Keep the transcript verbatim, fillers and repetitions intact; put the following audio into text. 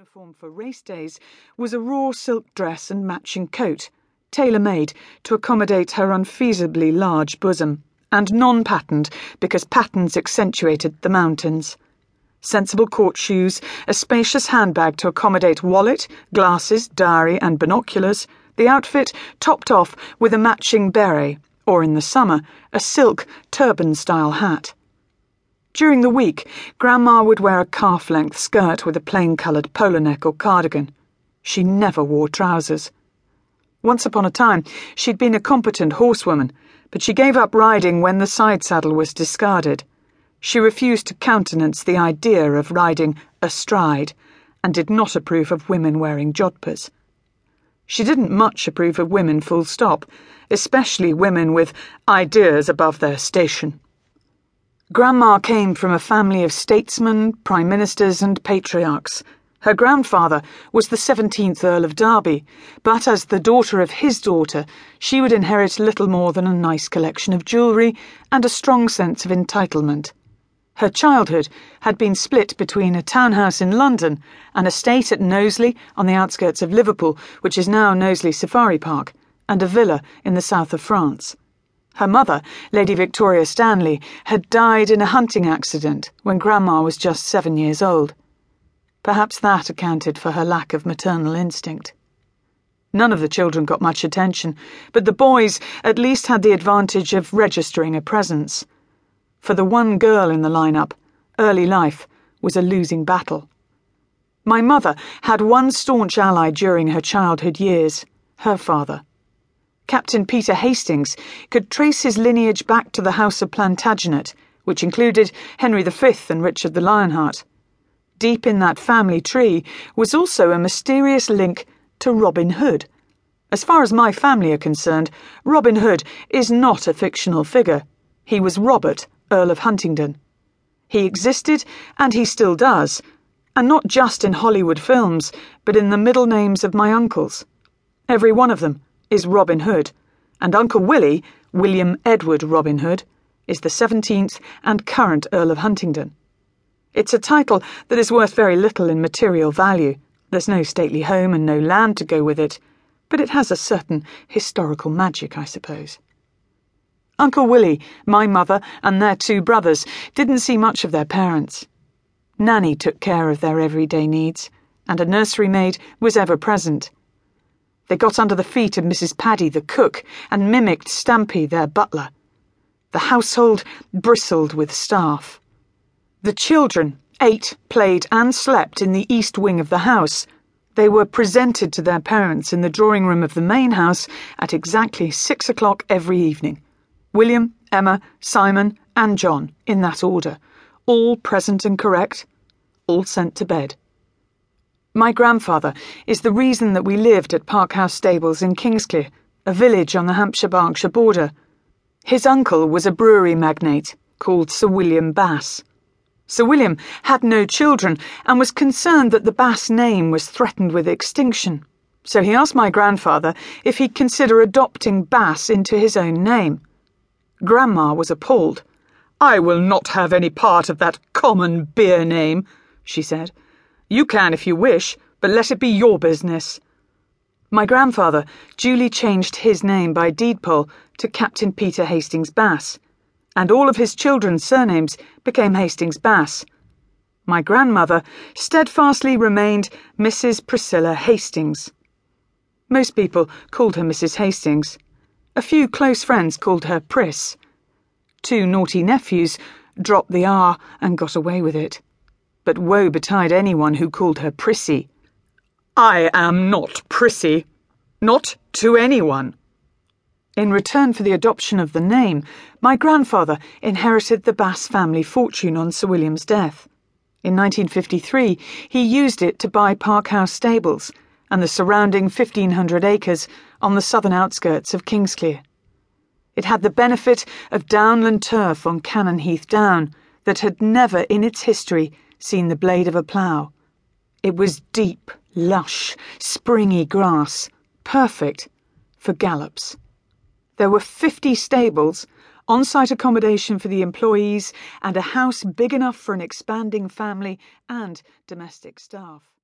uniform for race days was a raw silk dress and matching coat, tailor-made to accommodate her unfeasibly large bosom, and non-patterned because patterns accentuated the mountains. Sensible court shoes, a spacious handbag to accommodate wallet, glasses, diary and binoculars, the outfit topped off with a matching beret, or in the summer, a silk turban-style hat. During the week, Grandma would wear a calf-length skirt with a plain-coloured polo neck or cardigan. She never wore trousers. Once upon a time, she'd been a competent horsewoman, but she gave up riding when the side saddle was discarded. She refused to countenance the idea of riding astride and did not approve of women wearing jodhpurs. She didn't much approve of women full stop, especially women with ideas above their station. Grandma came from a family of statesmen, prime ministers and patriarchs. Her grandfather was the seventeenth Earl of Derby, but as the daughter of his daughter, she would inherit little more than a nice collection of jewellery and a strong sense of entitlement. Her childhood had been split between a townhouse in London and an estate at Knowsley on the outskirts of Liverpool, which is now Knowsley Safari Park, and a villa in the south of France. Her mother, Lady Victoria Stanley, had died in a hunting accident when Grandma was just seven years old. Perhaps that accounted for her lack of maternal instinct. None of the children got much attention, but the boys at least had the advantage of registering a presence. For the one girl in the lineup, early life was a losing battle. My mother had one staunch ally during her childhood years, her father. Captain Peter Hastings could trace his lineage back to the House of Plantagenet, which included Henry the Fifth and Richard the Lionheart. Deep in that family tree was also a mysterious link to Robin Hood. As far as my family are concerned, Robin Hood is not a fictional figure. He was Robert, Earl of Huntingdon. He existed, and he still does, and not just in Hollywood films, but in the middle names of my uncles. Every one of them is Robin Hood, and Uncle Willie, William Edward Robin Hood, is the seventeenth and current Earl of Huntingdon. It's a title that is worth very little in material value. There's no stately home and no land to go with it, but it has a certain historical magic, I suppose. Uncle Willie, my mother, and their two brothers didn't see much of their parents. Nanny took care of their everyday needs, and a nursery maid was ever present. They got under the feet of Missus Paddy, the cook, and mimicked Stampy, their butler. The household bristled with staff. The children ate, played, and slept in the east wing of the house. They were presented to their parents in the drawing room of the main house at exactly six o'clock every evening. William, Emma, Simon, and John, in that order, all present and correct, all sent to bed. My grandfather is the reason that we lived at Parkhouse Stables in Kingsclere, a village on the Hampshire-Berkshire border. His uncle was a brewery magnate called Sir William Bass. Sir William had no children and was concerned that the Bass name was threatened with extinction, so he asked my grandfather if he'd consider adopting Bass into his own name. Grandma was appalled. "I will not have any part of that common beer name," she said. "You can if you wish, but let it be your business." My grandfather duly changed his name by deed poll to Captain Peter Hastings Bass, and all of his children's surnames became Hastings Bass. My grandmother steadfastly remained Missus Priscilla Hastings. Most people called her Missus Hastings. A few close friends called her Pris. Two naughty nephews dropped the R and got away with it. But woe betide anyone who called her Prissy. "I am not Prissy. Not to anyone." In return for the adoption of the name, my grandfather inherited the Bass family fortune on Sir William's death. In nineteen fifty-three, he used it to buy Parkhouse Stables and the surrounding fifteen hundred acres on the southern outskirts of Kingsclere. It had the benefit of downland turf on Cannon Heath Down that had never in its history seen the blade of a plough. It was deep, lush, springy grass, perfect for gallops. There were fifty stables, on-site accommodation for the employees, and a house big enough for an expanding family and domestic staff.